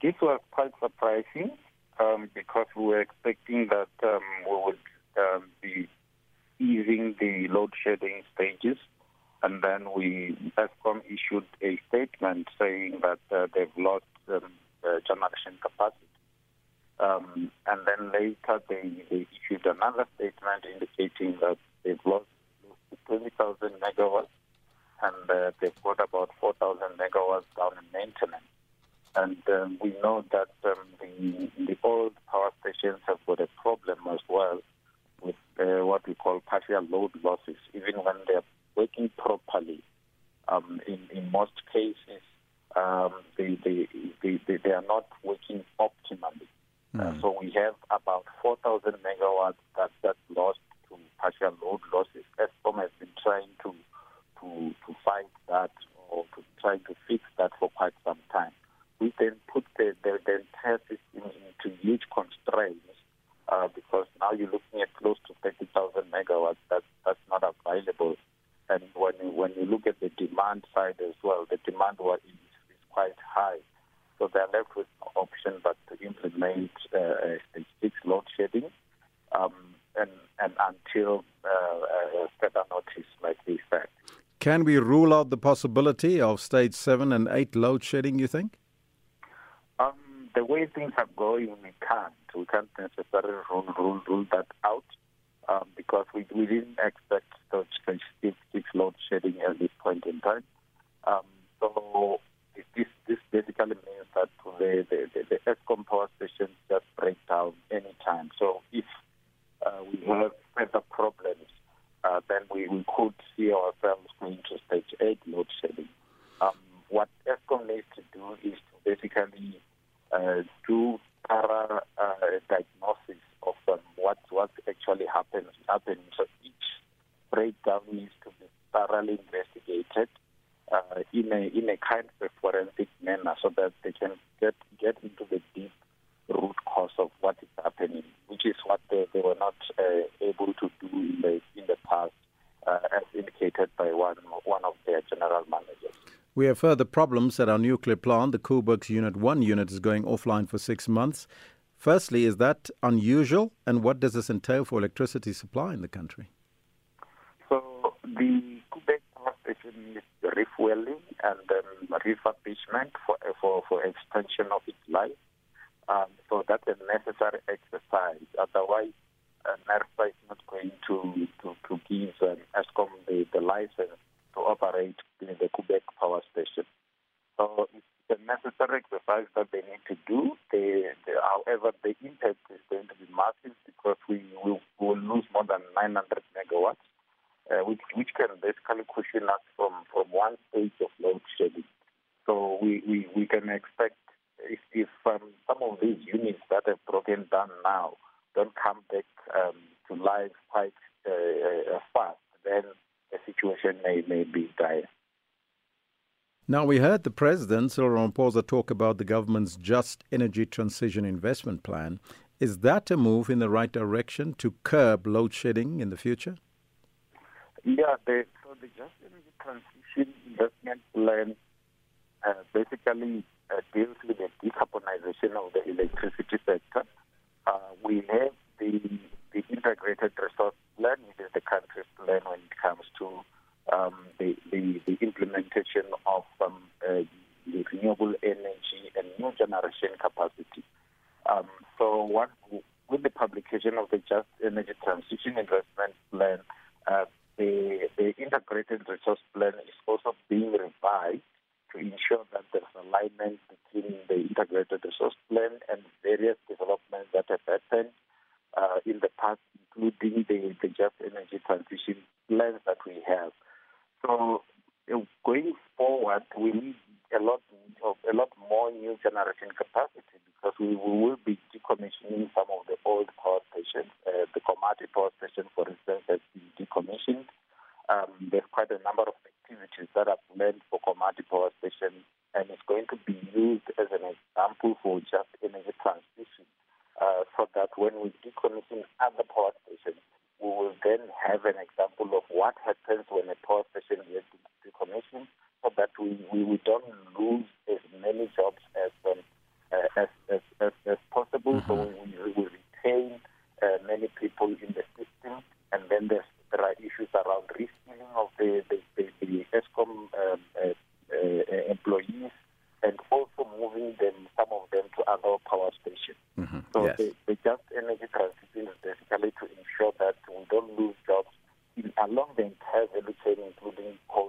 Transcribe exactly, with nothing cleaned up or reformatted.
This was quite surprising um, because we were expecting that um, we would um, be easing the load shedding stages. And then we, Eskom issued a statement saying that uh, they've lost um, uh, generation capacity. Um, and then later they, they issued another statement indicating that they've lost twenty thousand megawatts and uh, they've got about four thousand megawatts down in maintenance. And um, we know that um, the, the old power stations have got a problem as well with uh, what we call partial load losses, even when they're working properly. Um, in, in most cases, um, they, they, they, they, they are not working optimally. Mm. Uh, so we have about four thousand megawatts that that lost to partial load losses. Eskom has been trying to, to, to fight that or to try to fix that for quite some time. We then put the, the, the entire system into huge constraints uh, because now you're looking at close to thirty thousand megawatts. That, that's not available. And when you, when you look at the demand side as well, the demand was, is, is quite high. So they're left with no option but to implement uh, stage six load shedding um, and, and until uh, uh, further notice, like we said. Can we rule out the possibility of stage seven and eight load shedding, you think? Um, the way things are going, we can't. We can't necessarily rule, rule, rule that out. Um, because we, we didn't expect such load shedding at this point in time. Um, so this this basically means that the, the, the Eskom power stations just break down any time. So if uh, we have further problems, uh, then we, we could see ourselves going to stage eight load shedding. Um, what Eskom needs to do is to basically uh, do thorough uh, diagnosis of um, what, what actually happens, happens. So each breakdown needs to be thoroughly investigated uh, in a in a kind of forensic manner so that they can get, get into the deep root cause of what is happening, which is what they, they were not uh, able to do in the, in the past, uh, as indicated by one, one of their general managers. We have further problems at our nuclear plant. The Koeberg's Unit one unit is going offline for six months. Firstly, is that unusual? And what does this entail for electricity supply in the country? So the Koeberg power station is refueling and um, refurbishment for, for, for extension of its life. Um, so that's a necessary exercise. Otherwise, uh, NERSA is not going to, to, to give um, Eskom the, the license to operate in the Koeberg power station. So it's the necessary exercise that they need to do. They, they, however, the impact is going to be massive because we will we'll lose more than nine hundred megawatts, uh, which, which can basically cushion us from, from one stage of load shedding. So we, we, we can expect if, if um, some of these units that have broken down now don't come back um, to life quite uh, fast, then the situation may, may be dire. Now, we heard the President, Cyril Ramaphosa, talk about the government's Just Energy Transition Investment Plan. Is that a move in the right direction to curb load shedding in the future? Yeah, the, so the Just Energy Transition Investment Plan uh, basically uh, deals with the decarbonization of the electricity sector. Uh, we have the, the integrated resource plan, which is the country's plan when it comes to Um, the, the, the implementation of um, uh, the renewable energy and new generation capacity. Um, so what, with the publication of the Just Energy Transition Investment Plan, uh, the, the Integrated Resource Plan is also being revised to ensure that there's alignment between the Integrated Resource Plan and various developments that have happened uh, in the past, including the, the Just Energy Transition Plans that we have. So going forward, we need a lot of a lot more new generation capacity because we will be decommissioning some of the old power stations. Uh, the Komati Power Station, for instance, has been decommissioned. Um, there's quite a number of activities that are planned for Komati Power Station, and it's going to be used as an example for just energy transition uh, so that when we decommission other power stations, we will then have an example of what happens when a power station is decommissioned so that we, we, we don't lose as many jobs as um, uh, then there's the right issues around reskilling of the, the, the, the Eskom um, uh, uh, employees, and also moving them, some of them, to other power stations. Mm-hmm. So yes. the, the Just Energy Transition is basically to ensure that we don't lose jobs in, along the entire value chain, including coal